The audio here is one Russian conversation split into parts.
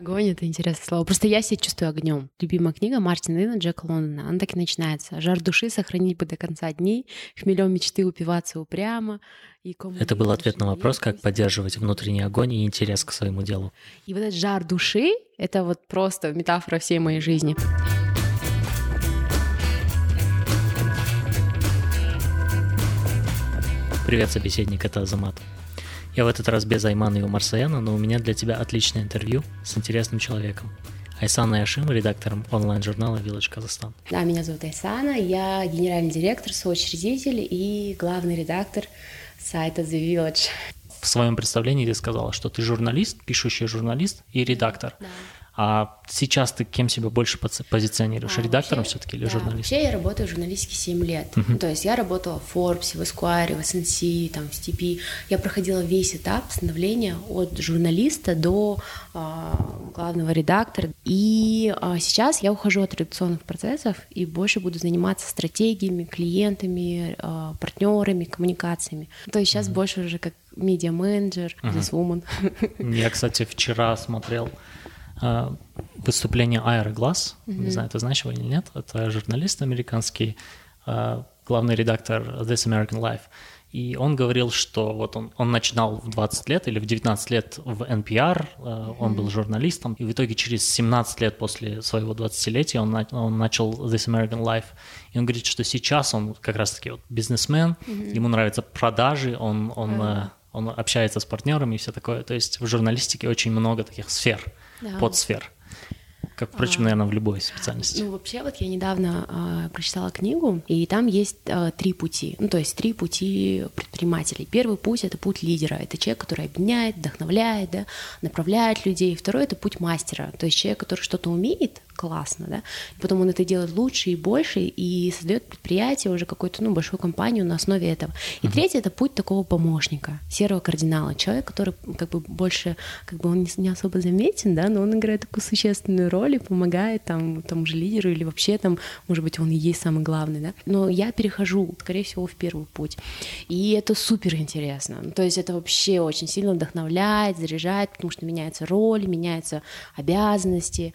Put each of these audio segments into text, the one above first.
Огонь — это интересное слово. Просто я себя чувствую огнем. Любимая книга Мартина Идена, Джека Лондона. Она так и начинается. «Жар души сохранить бы до конца дней, хмелем мечты упиваться упрямо». И это был ответ на вопрос, как поддерживать внутренний огонь и интерес к своему делу. И вот этот жар души — это вот просто метафора всей моей жизни. Привет, собеседник, это Азамат. Я в этот раз без Аймана и Марсеяна, но у меня для тебя отличное интервью с интересным человеком. Айсана Ашим, редактором онлайн-журнала Village Казахстан. Да, меня зовут Айсана, я генеральный директор, соучредитель и главный редактор сайта The Village. В своем представлении ты сказала, что ты журналист, пишущий журналист и редактор. Да. А сейчас ты кем себя больше позиционируешь? Редактором вообще, все-таки или да, журналистом? Вообще я работаю в журналистике 7 лет. Uh-huh. То есть я работала в Forbes, в Esquire, в SNC, там, в STP. Я проходила весь этап становления от журналиста до главного редактора. И сейчас я ухожу от редакционных процессов и больше буду заниматься стратегиями, клиентами, партнерами, коммуникациями. То есть сейчас uh-huh. больше уже как медиа-менеджер, бизнес-вумен. Uh-huh. Я, кстати, вчера смотрел выступление Айрогласс, mm-hmm. не знаю, ты знаешь его или нет, это журналист американский, главный редактор This American Life, и он говорил, что вот он начинал в 20 лет или в 19 лет в NPR, mm-hmm. он был журналистом, и в итоге через 17 лет после своего 20-летия он начал This American Life, и он говорит, что сейчас он как раз-таки вот бизнесмен, mm-hmm. ему нравятся продажи, он общается с партнерами и все такое, то есть в журналистике очень много таких сфер, да. подсфер, как, впрочем, наверное, в любой специальности. Ну, вообще, вот я недавно прочитала книгу, и там есть три пути, ну, то есть три пути предпринимателей. Первый путь — это путь лидера, это человек, который объединяет, вдохновляет, да, направляет людей. Второй — это путь мастера, то есть человек, который что-то умеет классно, да, и потом он это делает лучше и больше, и создает предприятие, уже какую-то, ну, большую компанию на основе этого. И uh-huh. третий — это путь такого помощника, серого кардинала, человек, который как бы больше, как бы он не особо заметен, да, но он играет такую существенную роль и помогает там тому же лидеру или вообще там, может быть, он и есть самый главный, да. Но я перехожу, скорее всего, в первый путь. И это супер интересно. То есть это вообще очень сильно вдохновляет, заряжает, потому что меняются роли, меняются обязанности.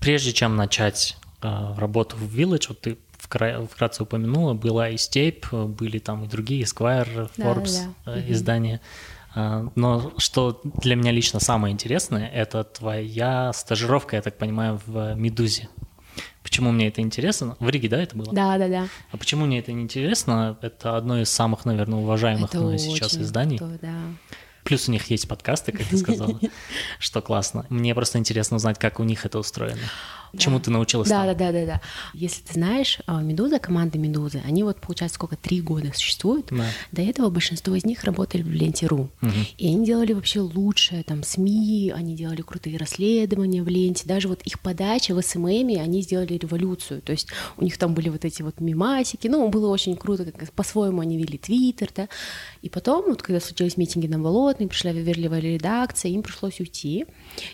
Прежде чем начать работу в Village, вот ты вкратце упомянула, была и Степь, были там и другие, Esquire, Forbes, да, да. Издания. Mm-hmm. Но что для меня лично самое интересное, это твоя стажировка, я так понимаю, в «Медузе». Почему мне это интересно? В Риге, да, это было? Да, да, да. А почему мне это не интересно? Это одно из самых, наверное, уважаемых мной сейчас изданий. Это очень круто, да. Плюс у них есть подкасты, как ты сказала, что классно. Мне просто интересно узнать, как у них это устроено. Да. Чему ты научилась там? Да. Если ты знаешь, «Медуза», команда «Медузы», они вот, получается, сколько, 3 года существуют. Да. До этого большинство из них работали в ленте.ру. Угу. И они делали вообще лучшее, там, СМИ, они делали крутые расследования в ленте. Даже вот их подача в СММе, они сделали революцию. То есть у них там были вот эти вот мемасики. Ну, было очень круто, как по-своему они вели Твиттер, да. И потом, вот когда случились митинги на Волотной, пришла верливая редакция, им пришлось уйти.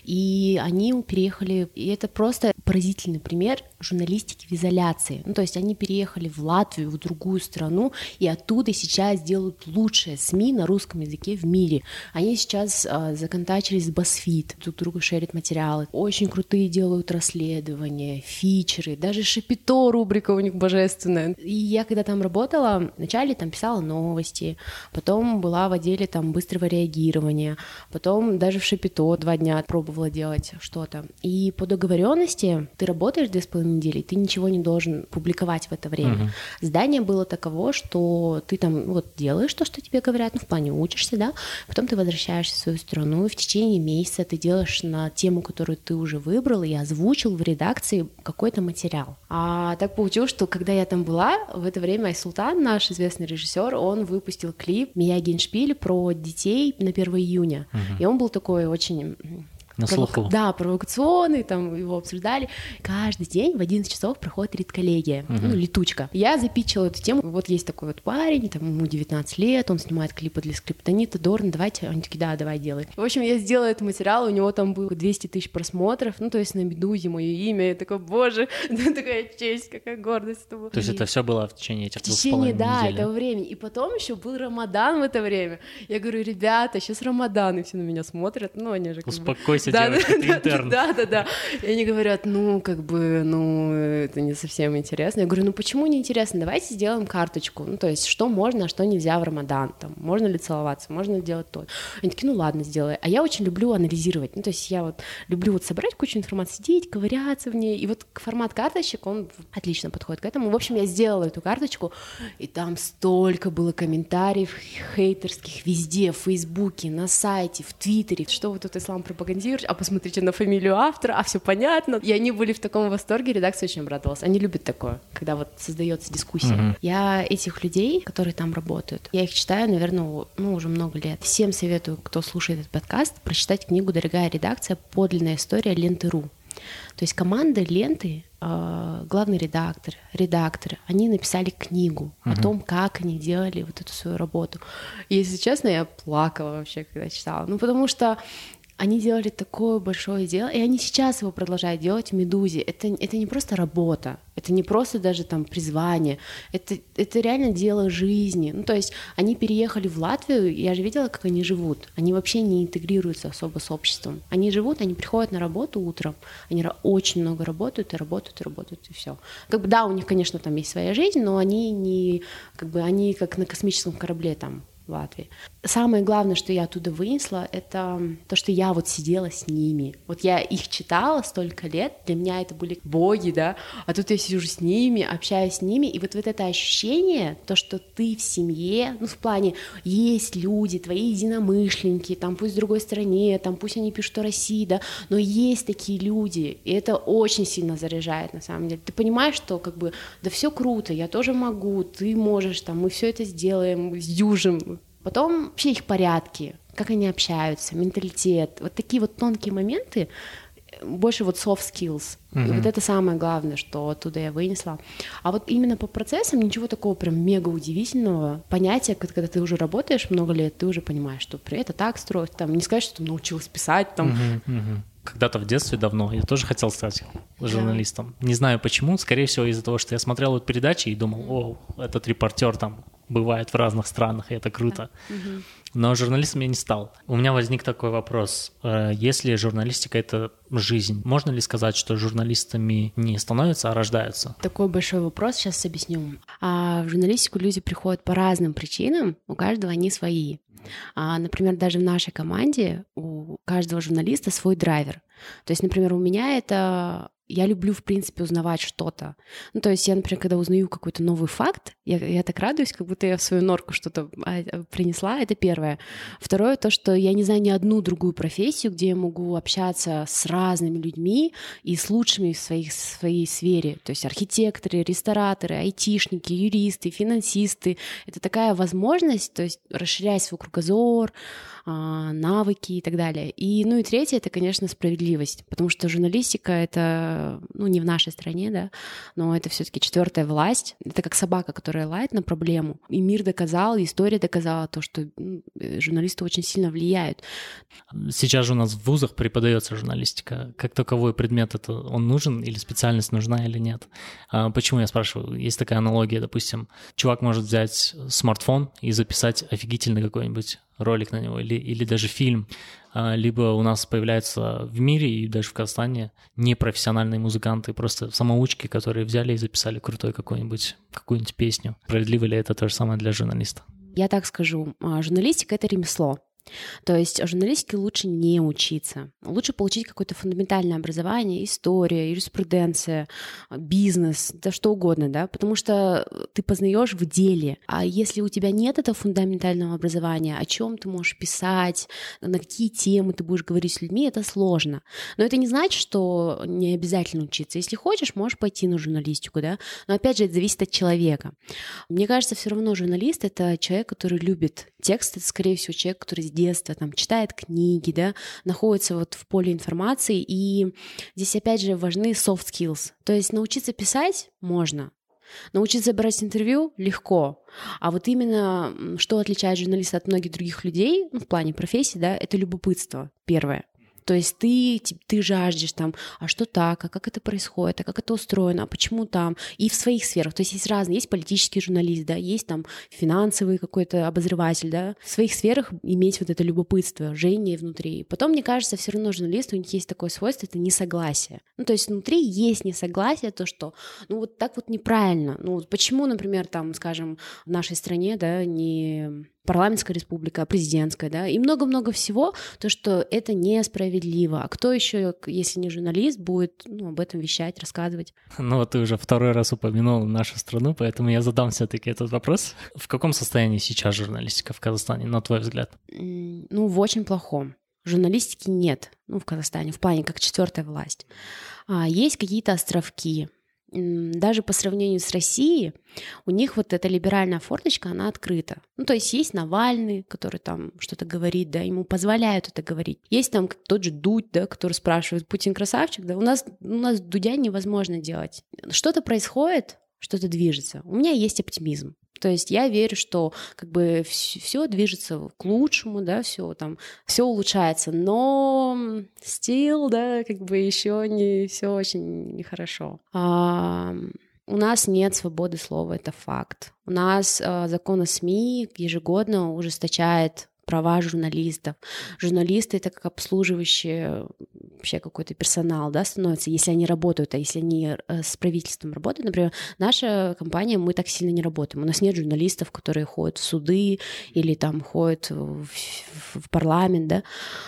И они переехали, и это просто поразительный пример журналистики в изоляции. Ну, то есть они переехали в Латвию, в другую страну, и оттуда сейчас делают лучшие СМИ на русском языке в мире. Они сейчас законтачились с Басфит, друг другу шерят материалы. Очень крутые делают расследования, фичеры, даже Шепито рубрика у них божественная. И я, когда там работала, вначале там писала новости, потом была в отделе там быстрого реагирования, потом даже в Шепито 2 дня пробовала делать что-то. И по договоренности ты работаешь 2,5 недели, ты ничего не должен публиковать в это время. Uh-huh. Здание было таково, что ты там вот делаешь то, что тебе говорят, ну, в плане учишься, да, потом ты возвращаешься в свою страну, и в течение месяца ты делаешь на тему, которую ты уже выбрал и озвучил в редакции какой-то материал. А так получилось, что когда я там была, в это время Айсултан, наш известный режиссер, он выпустил клип «Мия Геншпиль» про детей на 1 июня. Uh-huh. И он был такой очень... Да, провокационный, там его обсуждали. Каждый день в 11 часов проходит редколлегия, угу. ну, летучка. Я запичила эту тему. Вот есть такой вот парень, там, ему 19 лет, он снимает клипы для скриптонита, Дорн, давайте. Они такие, да, давай, делай. В общем, я сделала этот материал, у него там было 200 тысяч просмотров, ну, то есть на «Медузе» мое имя, я такой, боже, такая честь, какая гордость. То есть это все было в течение этих 2,5 недели? В течение, да, этого времени. И потом еще был Рамадан в это время. Я говорю, ребята, сейчас Рамадан, и все на меня смотрят, ну, они же... Успокойся. все делаешь, ты интерн. Да. И они говорят, это не совсем интересно. Я говорю, почему не интересно? Давайте сделаем карточку. То есть, что можно, а что нельзя в Рамадан. Там, можно ли целоваться, можно делать то. Они такие, ладно, сделай. А я очень люблю анализировать. То есть, я люблю собрать кучу информации, сидеть, ковыряться в ней. И формат карточек, он отлично подходит к этому. В общем, я сделала эту карточку, и там столько было комментариев хейтерских везде, в Фейсбуке, на сайте, в Твиттере. Что вы тут ислам пропагандируете? А посмотрите на фамилию автора, а все понятно. И они были в таком восторге, редакция очень обрадовалась. Они любят такое, когда создается дискуссия. Mm-hmm. Я этих людей, которые там работают, я их читаю, наверное, уже много лет. Всем советую, кто слушает этот подкаст, прочитать книгу «Дорогая редакция. Подлинная история ленты.ру». То есть команда «Ленты», главный редактор, редакторы, они написали книгу о том, как они делали эту свою работу. И, если честно, я плакала вообще, когда читала. Потому что они делали такое большое дело, и они сейчас его продолжают делать в «Медузе». Это не просто работа, это не просто даже там призвание, это реально дело жизни. То есть они переехали в Латвию, я же видела, как они живут. Они вообще не интегрируются особо с обществом. Они живут, они приходят на работу утром, они очень много работают, и все. Да, у них, конечно, там есть своя жизнь, но они не... они как на космическом корабле там, в Латвии. Самое главное, что я оттуда вынесла, это то, что я сидела с ними. Я их читала столько лет, для меня это были боги, да, а тут я сижу с ними, общаюсь с ними, и это ощущение, то, что ты в семье, в плане, есть люди, твои единомышленники, там пусть в другой стране, там пусть они пишут о России, да, но есть такие люди, и это очень сильно заряжает, на самом деле. Ты понимаешь, что да все круто, я тоже могу, ты можешь, там, мы все это сделаем, сдюжим. Потом вообще их порядки, как они общаются, менталитет, такие тонкие моменты, больше soft skills. Mm-hmm. И это самое главное, что оттуда я вынесла. А именно по процессам ничего такого прям мега удивительного. Понятие, когда ты уже работаешь много лет, ты уже понимаешь, что это так строить, там не сказать, что ты научилась писать, там. Когда-то в детстве давно я тоже хотел стать журналистом. Не знаю почему, скорее всего из-за того, что я смотрел передачи и думал, этот репортер там бывает в разных странах, и это круто. Да. Но журналистом я не стал. У меня возник такой вопрос. Если журналистика — это жизнь, можно ли сказать, что журналистами не становятся, а рождаются? Такой большой вопрос, сейчас объясню. В журналистику люди приходят по разным причинам, у каждого они свои. Например, даже в нашей команде у каждого журналиста свой драйвер. То есть, например, у меня это... Я люблю, в принципе, узнавать что-то. То есть я, например, когда узнаю какой-то новый факт, я так радуюсь, как будто я в свою норку что-то принесла. Это первое. Второе, то, что я не знаю ни одну другую профессию, где я могу общаться с разными людьми и с лучшими в своей сфере. То есть архитекторы, рестораторы, айтишники, юристы, финансисты. Это такая возможность, то есть расширять свой кругозор, навыки и так далее. И третье, это, конечно, справедливость. Потому что журналистика — это не в нашей стране, да, но это все-таки четвертая власть. Это как собака, которая лает на проблему. И мир доказал, и история доказала то, что журналисты очень сильно влияют. Сейчас же у нас в вузах преподается журналистика. Как таковой предмет это он нужен или специальность нужна или нет? Почему я спрашиваю? Есть такая аналогия, допустим, чувак может взять смартфон и записать офигительный какой-нибудь ролик на него или даже фильм. Либо у нас появляются в мире и даже в Казахстане непрофессиональные музыканты, просто самоучки, которые взяли и записали крутой какую-нибудь песню. Справедливо ли это то же самое для журналиста? Я так скажу, журналистика — это ремесло. То есть журналистике лучше не учиться. Лучше получить какое-то фундаментальное образование, история, юриспруденция, бизнес, да что угодно, да, потому что ты познаешь в деле. А если у тебя нет этого фундаментального образования, о чем ты можешь писать, на какие темы ты будешь говорить с людьми, это сложно. Но это не значит, что не обязательно учиться. Если хочешь, можешь пойти на журналистику, да. Но опять же, это зависит от человека. Мне кажется, все равно журналист — это человек, который любит текст, это, скорее всего, человек, который с детства там читает книги, да, находится в поле информации, и здесь опять же важны soft skills, то есть научиться писать можно, научиться брать интервью легко, а именно что отличает журналиста от многих других людей, в плане профессии, да, это любопытство, первое. То есть ты жаждешь там, а что так, а как это происходит, а как это устроено, а почему там, и в своих сферах. То есть есть разные, есть политический журналист, да, есть там финансовый какой-то обозреватель, да. В своих сферах иметь вот это любопытство, жжение внутри. Потом, мне кажется, все равно журналисты, у них есть такое свойство, это несогласие. Ну, то есть внутри есть несогласие, то, что, ну, вот так вот неправильно. Ну, вот почему, например, там, скажем, в нашей стране, да, не парламентская республика, а президентская, да, и много-много всего, то, что это несправедливо. А кто еще, если не журналист, будет, ну, об этом вещать, рассказывать? Ну, вот ты уже второй раз упомянул нашу страну, поэтому я задам все-таки этот вопрос. В каком состоянии сейчас журналистика в Казахстане, на твой взгляд? Ну, в очень плохом. Журналистики нет, ну, в Казахстане, в плане как четвертая власть. Есть какие-то островки. Даже по сравнению с Россией, у них вот эта либеральная форточка, она открыта. Ну, то есть есть Навальный, который там что-то говорит, да, ему позволяют это говорить. Есть там тот же Дудь, да, который спрашивает, Путин красавчик, да, у нас Дудя невозможно делать. Что-то происходит, что-то движется. У меня есть оптимизм. То есть я верю, что как бы все движется к лучшему, да, все там, все улучшается, но still, да, как бы еще не все очень нехорошо. У нас нет свободы слова, это факт. У нас закон о СМИ ежегодно ужесточает права журналистов. Журналисты — это как обслуживающие вообще какой-то персонал, да, становится, если они работают, а если они с правительством работают. Например, наша компания, мы так сильно не работаем. У нас нет журналистов, которые ходят в суды или там ходят в парламент, да.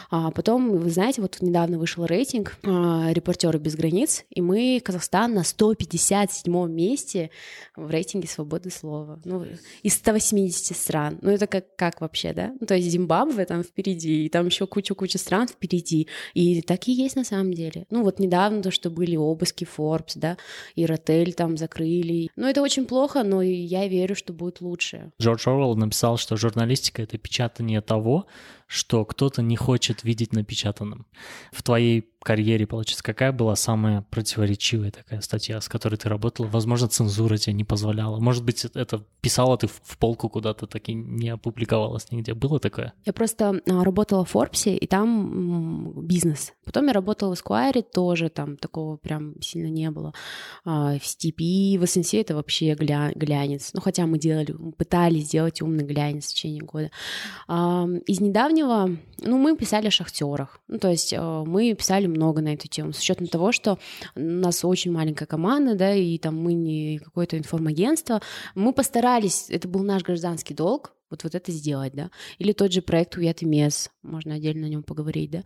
А потом, вы знаете, вот недавно вышел рейтинг «Репортеры без границ», и мы, Казахстан, на 157-м месте в рейтинге свободы слова. Ну, из 180 стран. Ну, это как вообще, да? Ну, то есть Зимбабве там впереди, и там еще куча-куча стран впереди, и так и есть на самом деле. Ну вот недавно то, что были обыски Forbes, да, и Ротель там закрыли. Ну это очень плохо, но я верю, что будет лучше. Джордж Орвелл написал, что журналистика — это печатание того, что кто-то не хочет видеть напечатанным. В твоей карьере, получается, какая была самая противоречивая такая статья, с которой ты работала? Возможно, цензура тебе не позволяла. Может быть, это писала ты в полку куда-то, так и не опубликовалась нигде. Было такое? Я просто работала в Форбсе, и там бизнес. Потом я работала в Esquire, тоже там такого прям сильно не было. В STP, в SNC это вообще глянец. Ну, хотя мы пытались сделать умный глянец в течение года. Из недавнего, ну, мы писали о шахтерах. Ну, то есть мы писали много на эту тему, с учетом того, что у нас очень маленькая команда, да, и там мы не какое-то информагентство. Мы постарались, это был наш гражданский долг, вот это сделать, да. Или тот же проект «Уят емес», можно отдельно о нем поговорить, да.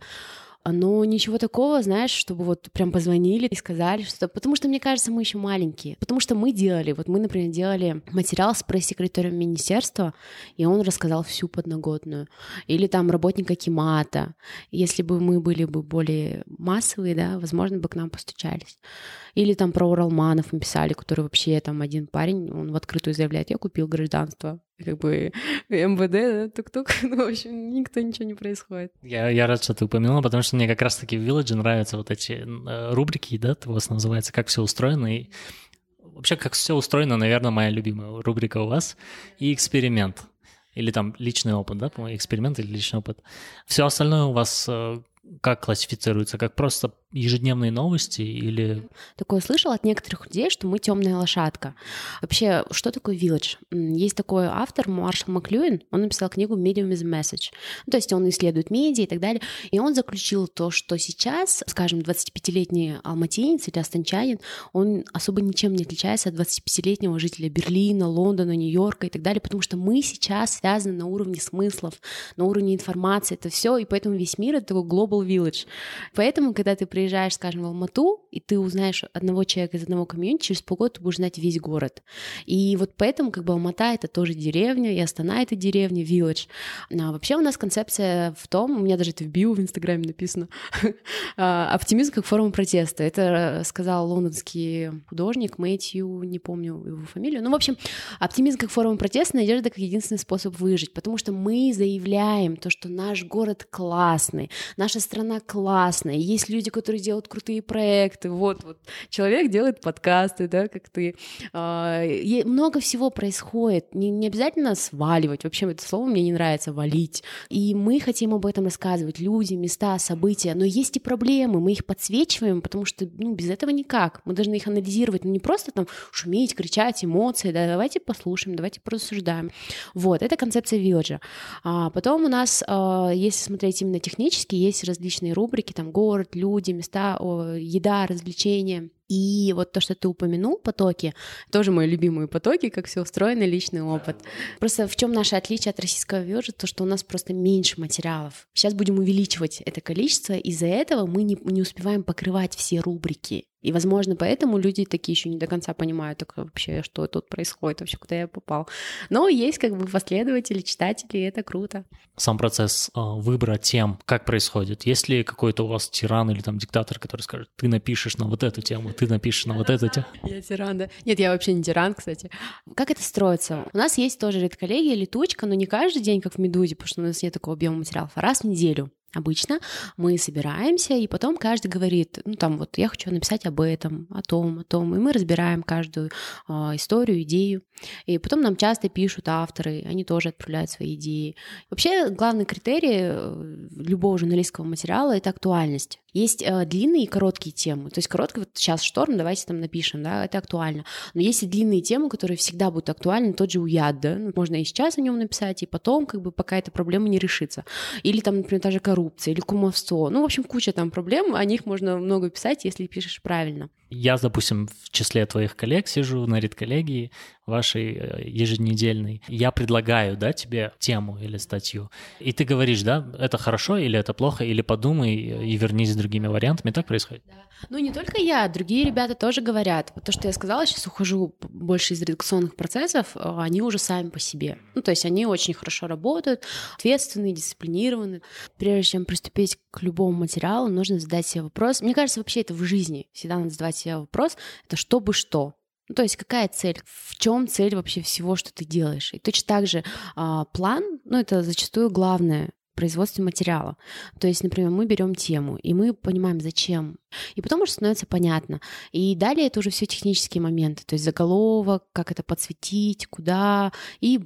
Но ничего такого, знаешь, чтобы вот прям позвонили и сказали что-то. Потому что, мне кажется, мы еще маленькие. Потому что мы делали, вот мы, например, делали материал с пресс-секретарем министерства, и он рассказал всю подноготную. Или там работника Кимата. Если бы мы были бы более массовые, да, возможно, бы к нам постучались. Или там про Уралманов мы писали, который вообще там один парень, он в открытую заявляет: я купил гражданство. Как бы МВД, да, тук-тук, ну, в общем, никто, ничего не происходит. Я рад, что ты упомянула, потому что мне как раз-таки в Village нравятся вот эти рубрики, да, у вас называется «Как все устроено», и вообще «Как все устроено», наверное, моя любимая рубрика у вас, и «Эксперимент», или там «Личный опыт», да, по-моему, «Эксперимент» или «Личный опыт». Все остальное у вас как классифицируется? Как просто ежедневные новости или... Такое слышала от некоторых людей, что мы темная лошадка. Вообще, что такое Village? Есть такой автор, Маршал Маклюин, он написал книгу «Medium is a Message». Ну, то есть он исследует медиа и так далее. И он заключил то, что сейчас, скажем, 25-летний алматинец или астанчанин, он особо ничем не отличается от 25-летнего жителя Берлина, Лондона, Нью-Йорка и так далее, потому что мы сейчас связаны на уровне смыслов, на уровне информации, это все, и поэтому весь мир — это такой глобал Village. Поэтому, когда ты приезжаешь, скажем, в Алмату, и ты узнаешь одного человека из одного комьюнити, через полгода ты будешь знать весь город. И вот поэтому как бы Алмата — это тоже деревня, и Астана — это деревня, Village. А вообще у нас концепция в том, у меня даже это в био в Инстаграме написано, оптимизм как форма протеста. Это сказал лондонский художник Мэтью, не помню его фамилию. Ну, в общем, оптимизм как форма протеста, надежда как единственный способ выжить, потому что мы заявляем то, что наш город классный, наша наша страна классная, есть люди, которые делают крутые проекты, вот человек делает подкасты, да, как ты. Много всего происходит, не обязательно сваливать, вообще это слово мне не нравится, валить. И мы хотим об этом рассказывать, люди, места, события, но есть и проблемы, мы их подсвечиваем, потому что, без этого никак, мы должны их анализировать, не просто там шуметь, кричать, эмоции, да, давайте послушаем, давайте порассуждаем. Вот, это концепция вилледжа. Потом у нас, если смотреть именно технически, есть различные рубрики, там город, люди, места, еда, развлечения. И вот то, что ты упомянул, потоки, тоже мои любимые потоки, как все устроено, личный опыт. Просто в чем наше отличие от российского вилледжа, то, что у нас просто меньше материалов. Сейчас будем увеличивать это количество, из-за этого мы не успеваем покрывать все рубрики. И, возможно, поэтому люди такие еще не до конца понимают, так вообще, что тут происходит, вообще, куда я попал. Но есть как бы последователи, читатели, и это круто. Сам процесс выбора тем, как происходит. Есть ли какой-то у вас тиран или там диктатор, который скажет, ты напишешь на вот эту тему, ты напишешь на вот эту тему? Я тиран, да. Нет, я вообще не тиран, кстати. Как это строится? У нас есть тоже редколлегия, летучка, но не каждый день, как в «Медузе», потому что у нас нет такого объема материалов, а раз в неделю. Обычно мы собираемся, и потом каждый говорит, я хочу написать об этом, о том, и мы разбираем каждую историю, идею, и потом нам часто пишут авторы, они тоже отправляют свои идеи. Вообще главный критерий любого журналистского материала — это актуальность. Есть длинные и короткие темы, то есть короткий, вот сейчас шторм, давайте там напишем, да, это актуально, но есть и длинные темы, которые всегда будут актуальны, тот же Уяд, да, можно и сейчас о нем написать, и потом, пока эта проблема не решится, или там, например, та же коррупция, или кумовство, в общем, куча там проблем, о них можно много писать, если пишешь правильно. Я, допустим, в числе твоих коллег сижу на редколлегии вашей еженедельной. Я предлагаю, да, тебе тему или статью, и ты говоришь, да, это хорошо или это плохо, или подумай и вернись с другими вариантами. Так происходит? Да. Не только я, другие ребята тоже говорят. То, что я сказала, сейчас ухожу больше из редакционных процессов, они уже сами по себе. То есть они очень хорошо работают, ответственные, дисциплинированные. Прежде чем приступить к любому материалу, нужно задать себе вопрос. Мне кажется, вообще это в жизни всегда надо задавать себе вопрос, это чтобы что. То есть какая цель, в чем цель вообще всего, что ты делаешь. И точно так же план, это зачастую главное в производстве материала. То есть, например, мы берем тему, и мы понимаем, зачем. И потом уже становится понятно. И далее это уже все технические моменты, то есть заголовок, как это подсветить, куда, и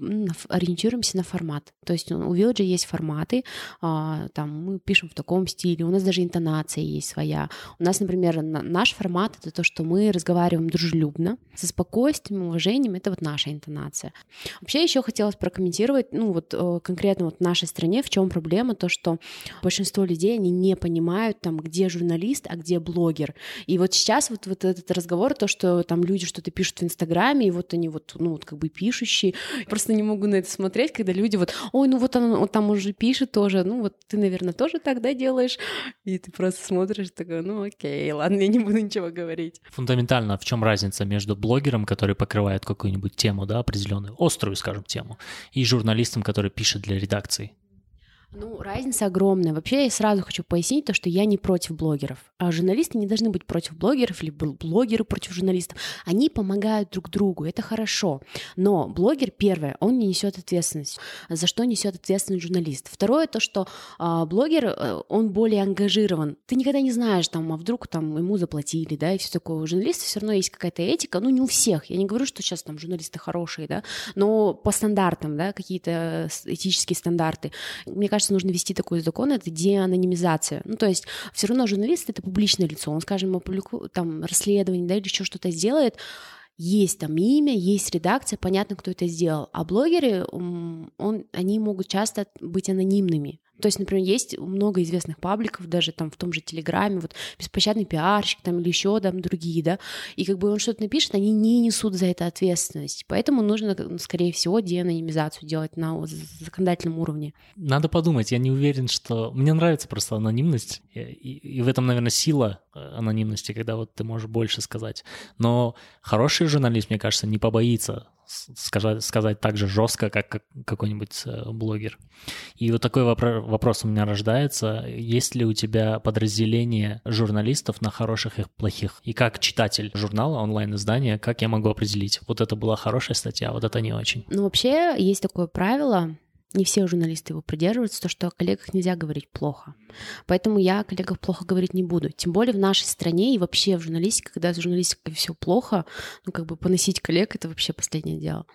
ориентируемся на формат. То есть у вилледжа есть форматы, там мы пишем в таком стиле, у нас даже интонация есть своя. У нас, например, наш формат — это то, что мы разговариваем дружелюбно, со спокойствием, уважением, это вот наша интонация. Вообще еще хотелось прокомментировать, конкретно в нашей стране, в чем проблема, то, что большинство людей, они не понимают, там, где журналист, а где блогер. И вот сейчас вот этот разговор, то, что там люди что-то пишут в Инстаграме, и вот они пишущие, просто не могу на это смотреть, когда люди он там уже пишет тоже, ты, наверное, тоже так, да, делаешь, и ты просто смотришь, такой, окей, ладно, я не буду ничего говорить. Фундаментально, в чем разница между блогером, который покрывает какую-нибудь тему, да, определенную, острую, скажем, тему, и журналистом, который пишет для редакции? Разница огромная. Вообще, я сразу хочу пояснить то, что я не против блогеров. А журналисты не должны быть против блогеров или блогеры против журналистов. Они помогают друг другу, это хорошо. Но блогер, первое, он не несет ответственность. За что несет ответственность журналист? Второе, то, что блогер, он более ангажирован. Ты никогда не знаешь, а вдруг ему заплатили, да, и все такое. У журналиста все равно есть какая-то этика. Не у всех. Я не говорю, что сейчас журналисты хорошие, да, но по стандартам, да, какие-то этические стандарты. Мне кажется, нужно вести такой закон, это деанонимизация. То есть все равно журналист — это публичное лицо, он, скажем, опубликует расследование, да, или еще что-то сделает, есть имя, есть редакция, понятно, кто это сделал. А блогеры, они могут часто быть анонимными. То есть, например, есть много известных пабликов, даже в том же Телеграме, беспощадный пиарщик или еще другие, да, и он что-то напишет, они не несут за это ответственность. Поэтому нужно, скорее всего, деанонимизацию делать на законодательном уровне. Надо подумать, я не уверен, что... Мне нравится просто анонимность, и в этом, наверное, сила анонимности, когда ты можешь больше сказать. Но хороший журналист, мне кажется, не побоится сказать так же жестко, как какой-нибудь блогер. И такой вопрос у меня рождается. Есть ли у тебя подразделение журналистов на хороших и плохих? И как читатель журнала, онлайн-издания, как я могу определить? Вот это была хорошая статья, вот это не очень. Вообще есть такое правило, не все журналисты его придерживаются, то, что о коллегах нельзя говорить плохо. Поэтому я о коллегах плохо говорить не буду. Тем более в нашей стране и вообще в журналистике, когда с журналистикой все плохо, ну как бы поносить коллег — это вообще последнее дело.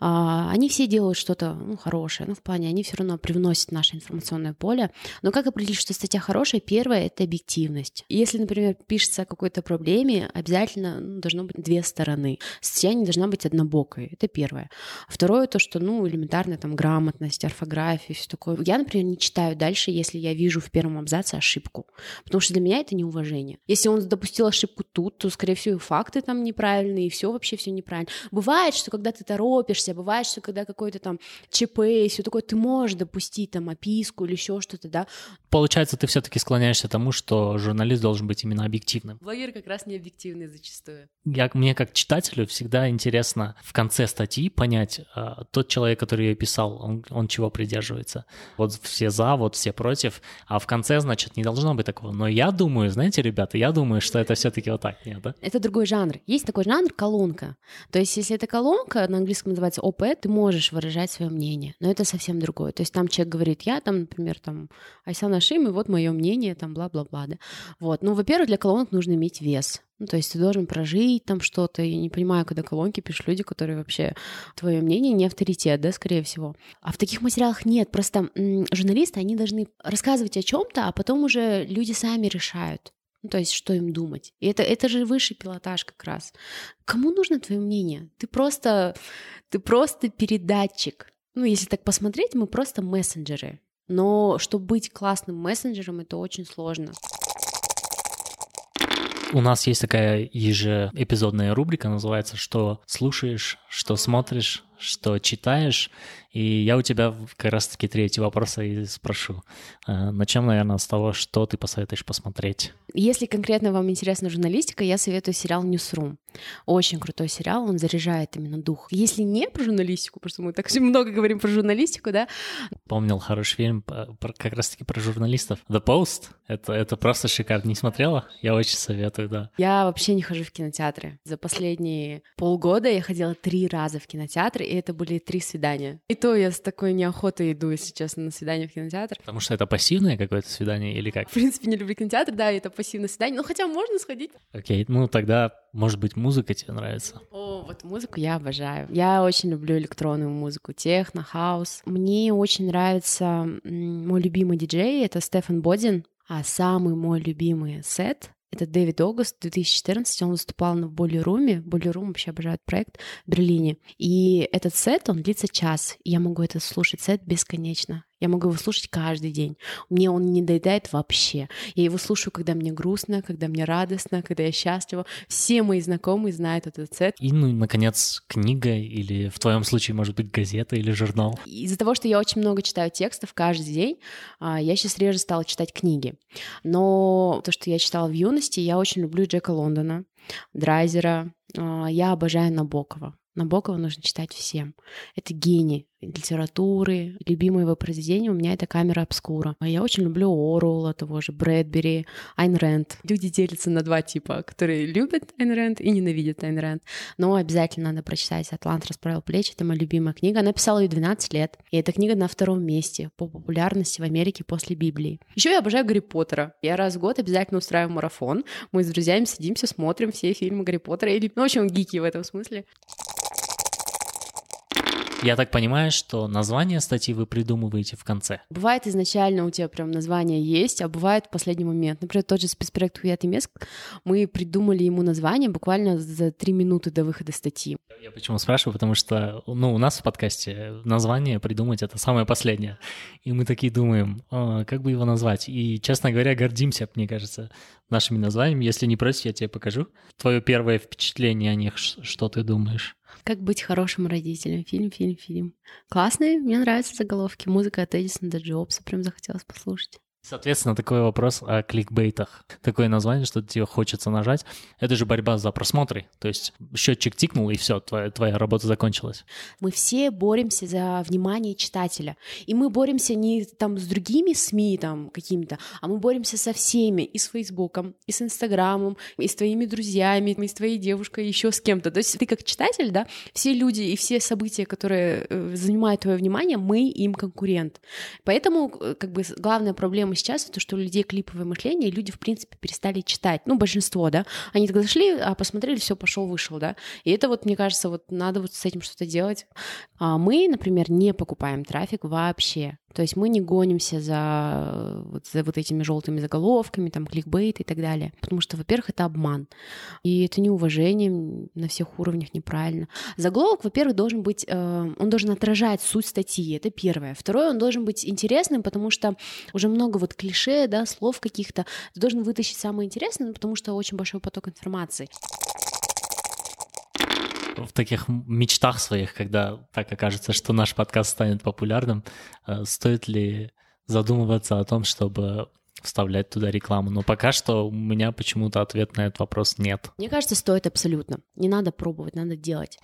Они все делают что-то хорошее, в плане они все равно привносят в наше информационное поле. Но как определить, что статья хорошая? Первое — это объективность. Если, например, пишется о какой-то проблеме, обязательно должно быть две стороны. Статья не должна быть однобокой. Это первое. Второе — то, что элементарная грамотность, орфография, все такое. Я, например, не читаю дальше, если я вижу в первом абзаце ошибку, потому что для меня это неуважение. Если он допустил ошибку тут, то, скорее всего, и факты там неправильные, и все вообще все неправильно. Бывает, что когда ты торопишься, бывает, что когда какой-то ЧП и все такое, ты можешь допустить описку или еще что-то, да. Получается, ты все-таки склоняешься к тому, что журналист должен быть именно объективным. Блогеры как раз не объективны зачастую. Мне как читателю всегда интересно в конце статьи понять, тот человек, который ее писал, он чего придерживается. Вот все за, вот все против, а в конце, значит, не должно быть такого. Но я думаю, знаете, ребята, что это все-таки вот так, нет, да? Это другой жанр. Есть такой жанр — колонка. То есть, если это колонка, на английском называется ОП, ты можешь выражать свое мнение, но это совсем другое. То есть там человек говорит: я например, Айсана Ашим, и вот мое мнение, бла-бла-бла, да. Вот. Во-первых, для колонок нужно иметь вес. То есть ты должен прожить что-то. Я не понимаю, когда колонки пишут люди, которые вообще твое мнение не авторитет, да, скорее всего. А в таких материалах нет. Просто журналисты, они должны рассказывать о чем-то, а потом уже люди сами решают. То есть что им думать. И это же высший пилотаж как раз. Кому нужно твое мнение? Ты просто передатчик. Если так посмотреть, мы просто мессенджеры. Но чтобы быть классным мессенджером, это очень сложно. У нас есть такая ежеэпизодная рубрика, называется «Что слушаешь, что смотришь, что читаешь». И я у тебя как раз-таки третий вопрос и спрошу. Начнем, наверное, с того, что ты посоветуешь посмотреть. Если конкретно вам интересна журналистика, я советую сериал «Ньюсрум». Очень крутой сериал, он заряжает именно дух. Если не про журналистику, потому что мы так много говорим про журналистику, да? Помнил хороший фильм как раз-таки про журналистов. «The Post». Это просто шикарно. Не смотрела? Я очень советую, да. Я вообще не хожу в кинотеатры. За последние полгода я ходила 3 раза в кинотеатр, и это были 3 свидания. И то я с такой неохотой иду, если честно, на свидание в кинотеатр. Потому что это пассивное какое-то свидание или как? В принципе, не люблю кинотеатр, да, это пассивное свидание, хотя можно сходить. Окей, тогда, может быть, музыка тебе нравится? О, вот музыку я обожаю. Я очень люблю электронную музыку, техно, хаус. Мне очень нравится мой любимый диджей, это Стефан Бодин, а самый мой любимый сет — это Дэвид Огуст, 2014, он выступал на Бойлеруме. Бойлерум вообще обожает проект в Берлине. И этот сет, он длится час. Я могу это слушать, сет, бесконечно. Я могу его слушать каждый день. Мне он не доедает вообще. Я его слушаю, когда мне грустно, когда мне радостно, когда я счастлива. Все мои знакомые знают этот сет. И, наконец, книга или, в твоем случае, может быть, газета или журнал. Из-за того, что я очень много читаю текстов каждый день, я сейчас реже стала читать книги. Но то, что я читала в юности, я очень люблю Джека Лондона, Драйзера. Я обожаю Набокова. Набокова нужно читать всем. Это гений литературы. Любимое его произведение у меня — это «Камера обскура». Я очень люблю Оруэлла, того же Брэдбери, Айн Рэнд. Люди делятся на 2 типа, которые любят Айн Рэнд и ненавидят Айн Рэнд. Но обязательно надо прочитать «Атлант расправил плечи». Это моя любимая книга. Она писала ее 12 лет. И эта книга на 2-м месте по популярности в Америке после Библии. Еще я обожаю Гарри Поттера. Я раз в год обязательно устраиваю марафон. Мы с друзьями садимся, смотрим все фильмы Гарри Поттера. В общем, гики в этом смысле. Я так понимаю, что название статьи вы придумываете в конце? Бывает, изначально у тебя прям название есть, а бывает в последний момент. Например, тот же спецпроект «Ұят емес», мы придумали ему название буквально за 3 минуты до выхода статьи. Я почему спрашиваю? Потому что, у нас в подкасте название придумать — это самое последнее. И мы такие думаем, как бы его назвать. И, честно говоря, гордимся, мне кажется, нашими названиями. Если не против, я тебе покажу. Твое первое впечатление о них, что ты думаешь? «Как быть хорошим родителем». Фильм. Классные, мне нравятся заголовки. Музыка от Эдисона до Джобса, прям захотелось послушать. Соответственно, такой вопрос о кликбейтах. Такое название, что тебе хочется нажать. Это же борьба за просмотры. То есть счетчик тикнул, и все, твоя работа закончилась. Мы все боремся за внимание читателя. И мы боремся не там с другими СМИ там, какими-то, а мы боремся со всеми. И с Фейсбуком, и с Инстаграмом, и с твоими друзьями, и с твоей девушкой, и еще с кем-то. То есть ты как читатель, да, все люди и все события, которые занимают твое внимание, мы им конкурент. Поэтому как бы главная проблема сейчас то, что у людей клиповое мышление, и люди, в принципе, перестали читать. Ну, большинство, да. Они так зашли, посмотрели, все, пошел, вышел, да. И это вот, мне кажется, вот надо вот с этим что-то делать. А мы, например, не покупаем трафик вообще. То есть мы не гонимся за вот этими желтыми заголовками, там, кликбейт и так далее. Потому что, во-первых, это обман. И это неуважение на всех уровнях неправильно. Заголовок, во-первых, должен быть... он должен отражать суть статьи, это первое. Второе, он должен быть интересным, потому что уже много вот клише, да, слов каких-то. Ты должен вытащить самое интересное, потому что очень большой поток информации. В таких мечтах своих, когда так окажется, что наш подкаст станет популярным, стоит ли задумываться о том, чтобы вставлять туда рекламу? Но пока что у меня почему-то ответ на этот вопрос нет. Мне кажется, стоит абсолютно. Не надо пробовать, надо делать.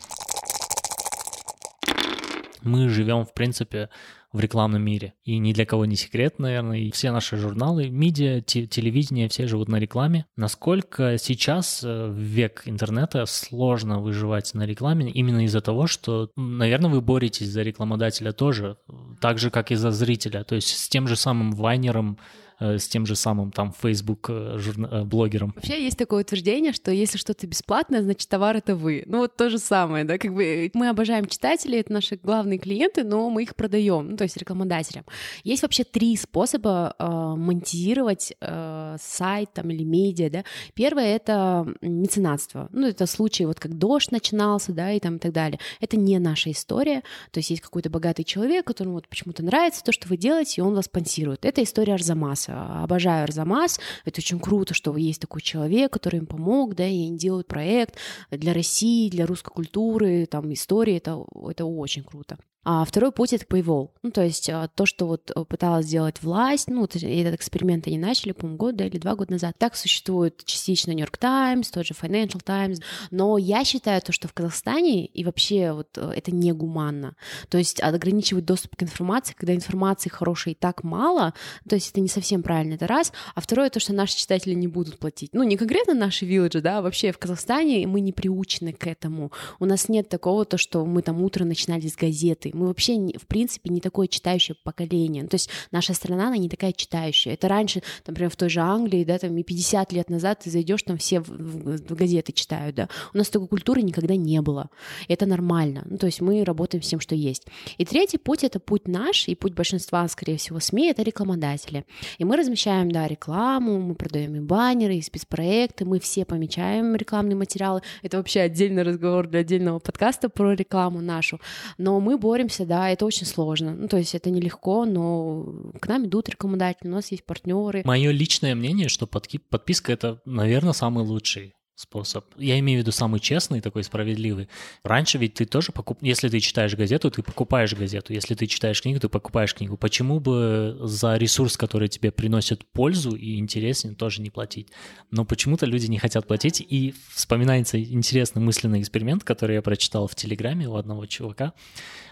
Мы живем, в принципе, в рекламном мире. И ни для кого не секрет, наверное. И все наши журналы, медиа, телевидение, все живут на рекламе. Насколько сейчас, в век интернета, сложно выживать на рекламе именно из-за того, что, наверное, вы боретесь за рекламодателя тоже, так же, как и за зрителя. То есть с тем же самым вайнером, с тем же самым там Facebook-блогером. Вообще есть такое утверждение, что если что-то бесплатное, значит товар — это вы. Ну вот то же самое, да, как бы мы обожаем читателей, это наши главные клиенты, но мы их продаем, ну то есть рекламодателям. Есть вообще 3 способа монетизировать сайт там или медиа, да. Первое — это меценатство, ну это случай вот как Дождь начинался, да, и там и так далее. Это не наша история, то есть есть какой-то богатый человек, которому вот почему-то нравится то, что вы делаете, и он вас спонсирует. Это история Арзамаса. Обожаю Арзамас, это очень круто, что есть такой человек, который им помог, да, и они делают проект для России, для русской культуры, там, истории, это очень круто. А второй путь — это paywall, ну, то есть то, что вот пыталась сделать власть, ну, вот этот эксперимент они начали, по-моему, год, да, или 2 года назад. Так существует частично New York Times, тот же Financial Times, но я считаю то, что в Казахстане и вообще вот это негуманно, то есть ограничивать доступ к информации, когда информации хорошей и так мало, то есть это не совсем правильно, это раз, а второе — то, что наши читатели не будут платить, ну, не конкретно наши вилледжи, да, вообще в Казахстане мы не приучены к этому, у нас нет такого, то, что мы там утро начинали с газеты. Мы вообще, в принципе, не такое читающее поколение. То есть наша страна, она не такая читающая. Это раньше, например, в той же Англии, да, там и 50 лет назад ты зайдешь, там все в газеты читают, да. У нас такой культуры никогда не было. Это нормально. Ну, то есть мы работаем с тем, что есть. И третий путь — это путь наш, и путь большинства, скорее всего, СМИ — это рекламодатели. И мы размещаем, да, рекламу, мы продаем и баннеры, и спецпроекты, мы все помечаем рекламные материалы. Это вообще отдельный разговор для отдельного подкаста про рекламу нашу. Но мы боремся, да, это очень сложно. Ну, то есть это нелегко, но к нам идут рекламодатели, у нас есть партнеры. Мое личное мнение, что подписка — это, наверное, самый лучший способ. Я имею в виду самый честный, такой справедливый. Раньше ведь ты тоже если ты читаешь газету, ты покупаешь газету. Если ты читаешь книгу, ты покупаешь книгу. Почему бы за ресурс, который тебе приносит пользу и интересен, тоже не платить? Но почему-то люди не хотят платить. И вспоминается интересный мысленный эксперимент, который я прочитал в Телеграме у одного чувака.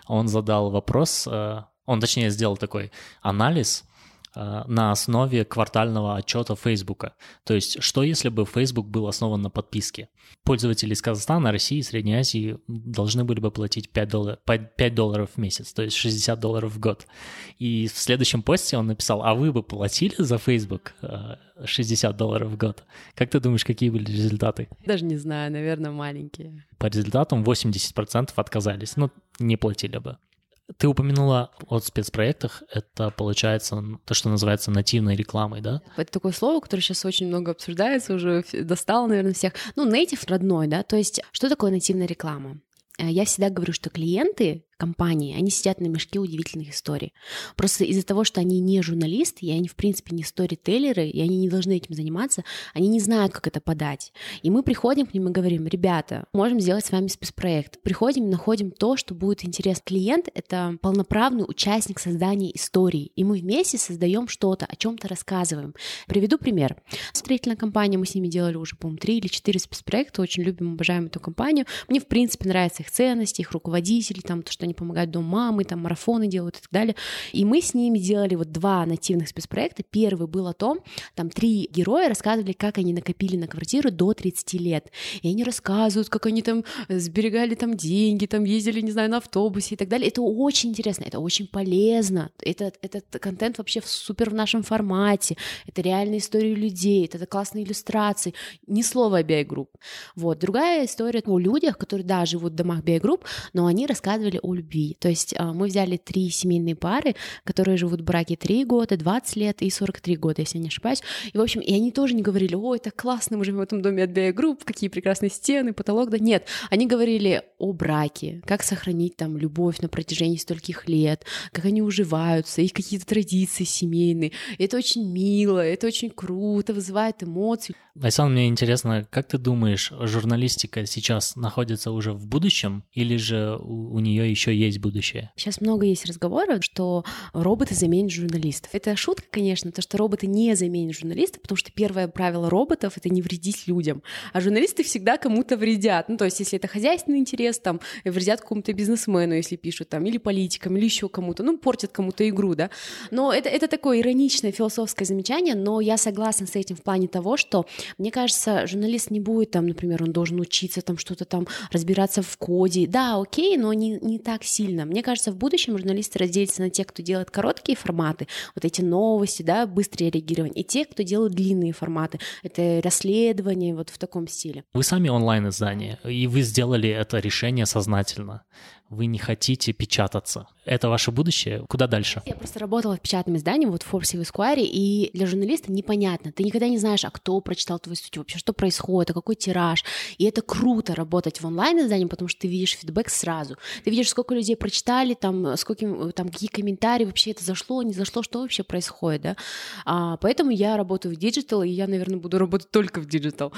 Он задал вопрос, он, точнее, сделал такой анализ на основе квартального отчета Фейсбука. То есть, что если бы Фейсбук был основан на подписке? Пользователи из Казахстана, России, Средней Азии должны были бы платить $5 в месяц, то есть $60 в год. И в следующем посте он написал: а вы бы платили за Фейсбук $60 в год? Как ты думаешь, какие были результаты? Даже не знаю, наверное, маленькие. По результатам 80% отказались, но не платили бы. Ты упомянула о спецпроектах, это получается то, что называется нативной рекламой, да? Это такое слово, которое сейчас очень много обсуждается, уже достало, наверное, всех. Ну, native родной, да, то есть что такое нативная реклама? Я всегда говорю, что клиенты, компании. Они сидят на мешке удивительных историй. Просто из-за того, что они не журналисты, и они, в принципе, не сторителлеры, и они не должны этим заниматься, они не знают, как это подать. И мы приходим к ним и говорим: ребята, можем сделать с вами спецпроект. Приходим, находим то, что будет интересно. Клиент — это полноправный участник создания истории, и мы вместе создаем что-то, о чем-то рассказываем. Приведу пример. Строительная компания, мы с ними делали уже, по-моему, 3 или 4 спецпроекта, очень любим, обожаем эту компанию. Мне, в принципе, нравятся их ценности, их руководители, там, то, что они помогают дому мамы, там, марафоны делают и так далее. И мы с ними делали вот 2 нативных спецпроекта. Первый был о том, там 3 героя рассказывали, как они накопили на квартиру до 30 лет. И они рассказывают, как они там сберегали там деньги, там ездили, не знаю, на автобусе и так далее. Это очень интересно, это очень полезно. Этот контент вообще супер в нашем формате. Это реальные истории людей, это классные иллюстрации. Ни слова о BI Group. Вот. Другая история о людях, которые, да, живут в домах BI Group, но они рассказывали о любви. То есть мы взяли 3 семейные пары, которые живут в браке 3 года, 20 лет и 43 года, если я не ошибаюсь. И, в общем, и они тоже не говорили: ой, так классно, мы живем в этом доме от BI Group, какие прекрасные стены, потолок, да. Нет, они говорили о браке, как сохранить там любовь на протяжении стольких лет, как они уживаются, их какие-то традиции семейные. И это очень мило, это очень круто, вызывает эмоции. Айсана, мне интересно, как ты думаешь, журналистика сейчас находится уже в будущем или же у нее еще есть будущее? Сейчас много есть разговоров, что роботы заменят журналистов. Это шутка, конечно, то, что роботы не заменят журналистов, потому что первое правило роботов — это не вредить людям. А журналисты всегда кому-то вредят. Ну, то есть, если это хозяйственный интерес, там, вредят какому-то бизнесмену, если пишут, там, или политикам, или еще кому-то, ну, портят кому-то игру, да. Но это такое ироничное философское замечание, но я согласна с этим в плане того, что, мне кажется, журналист не будет, там, например, он должен учиться, там, что-то там, разбираться в коде. Да, окей, но не так сильно. Мне кажется, в будущем журналисты разделятся на тех, кто делает короткие форматы, вот эти новости, да, быстрое реагирование, и те, кто делают длинные форматы, это расследование, вот в таком стиле. Вы сами онлайн-издание, и вы сделали это решение сознательно. Вы не хотите печататься. Это ваше будущее? Куда дальше? Я просто работала в печатном издании, вот в Forbes и в Esquire, и для журналиста непонятно. Ты никогда не знаешь, а кто прочитал твою статью, вообще что происходит, а какой тираж. И это круто работать в онлайн-издании, потому что ты видишь фидбэк сразу. Ты видишь, сколько людей прочитали, там, сколько, там, какие комментарии, вообще это зашло, не зашло, что вообще происходит, да. Поэтому я работаю в диджитал, и я, наверное, буду работать только в диджитал.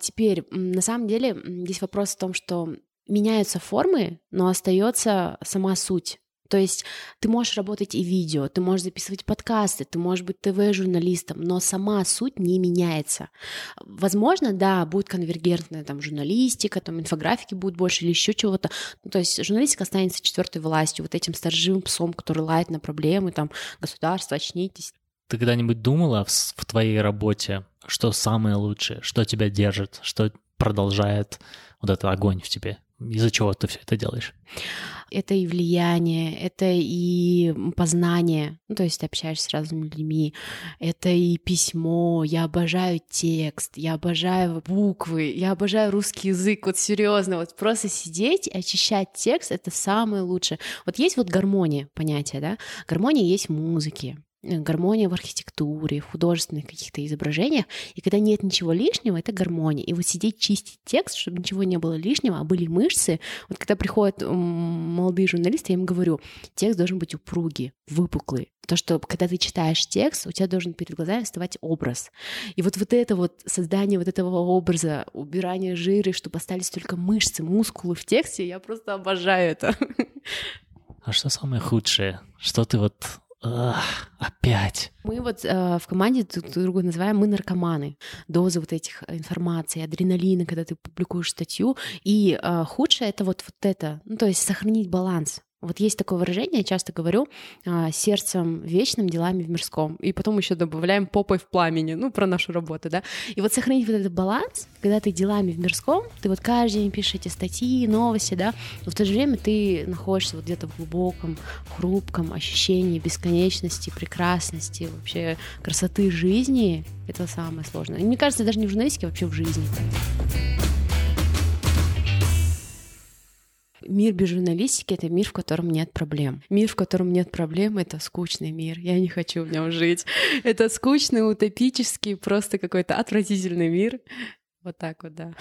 Теперь, на самом деле, здесь вопрос в том, что меняются формы, но остается сама суть. То есть ты можешь работать и видео, ты можешь записывать подкасты, ты можешь быть ТВ-журналистом, но сама суть не меняется. Возможно, да, будет конвергентная там журналистика, там инфографики будет больше или еще чего-то. Ну, то есть журналистика останется четвертой властью, вот этим сторожевым псом, который лает на проблемы, там, государство, очнитесь. Ты когда-нибудь думала в твоей работе, что самое лучшее, что тебя держит, что продолжает вот этот огонь в тебе? Из-за чего ты все это делаешь? Это и влияние, это и познание, ну, то есть ты общаешься с разными людьми, это и письмо, я обожаю текст, я обожаю буквы, я обожаю русский язык, вот серьезно, вот просто сидеть и очищать текст — это самое лучшее. Вот есть вот гармония, понятие, да? Гармония есть в музыке, гармония в архитектуре, в художественных каких-то изображениях, и когда нет ничего лишнего, это гармония. И вот сидеть, чистить текст, чтобы ничего не было лишнего, а были мышцы. Вот когда приходят молодые журналисты, я им говорю: текст должен быть упругий, выпуклый. То, что когда ты читаешь текст, у тебя должен перед глазами вставать образ. И вот это вот создание вот этого образа, убирание жира, чтобы остались только мышцы, мускулы в тексте, я просто обожаю это. А что самое худшее? Что ты вот... опять. Мы вот в команде друг друга называем мы наркоманы. Доза вот этих информаций, адреналина, когда ты публикуешь статью. И худшее — это вот это. Ну, то есть сохранить баланс. Вот есть такое выражение, я часто говорю: сердцем вечным, делами в мирском. И потом еще добавляем попой в пламени, ну, про нашу работу, да. И вот сохранить вот этот баланс, когда ты делами в мирском, ты вот каждый день пишешь эти статьи, новости, да, но в то же время ты находишься вот где-то в глубоком, хрупком ощущении бесконечности, прекрасности, вообще красоты жизни. Это самое сложное. И мне кажется, даже не в журналистике, а вообще в жизни. Мир без журналистики — это мир, в котором нет проблем. Мир, в котором нет проблем — это скучный мир. Я не хочу в нем жить. Это скучный, утопический, просто какой-то отвратительный мир. Вот так вот, да.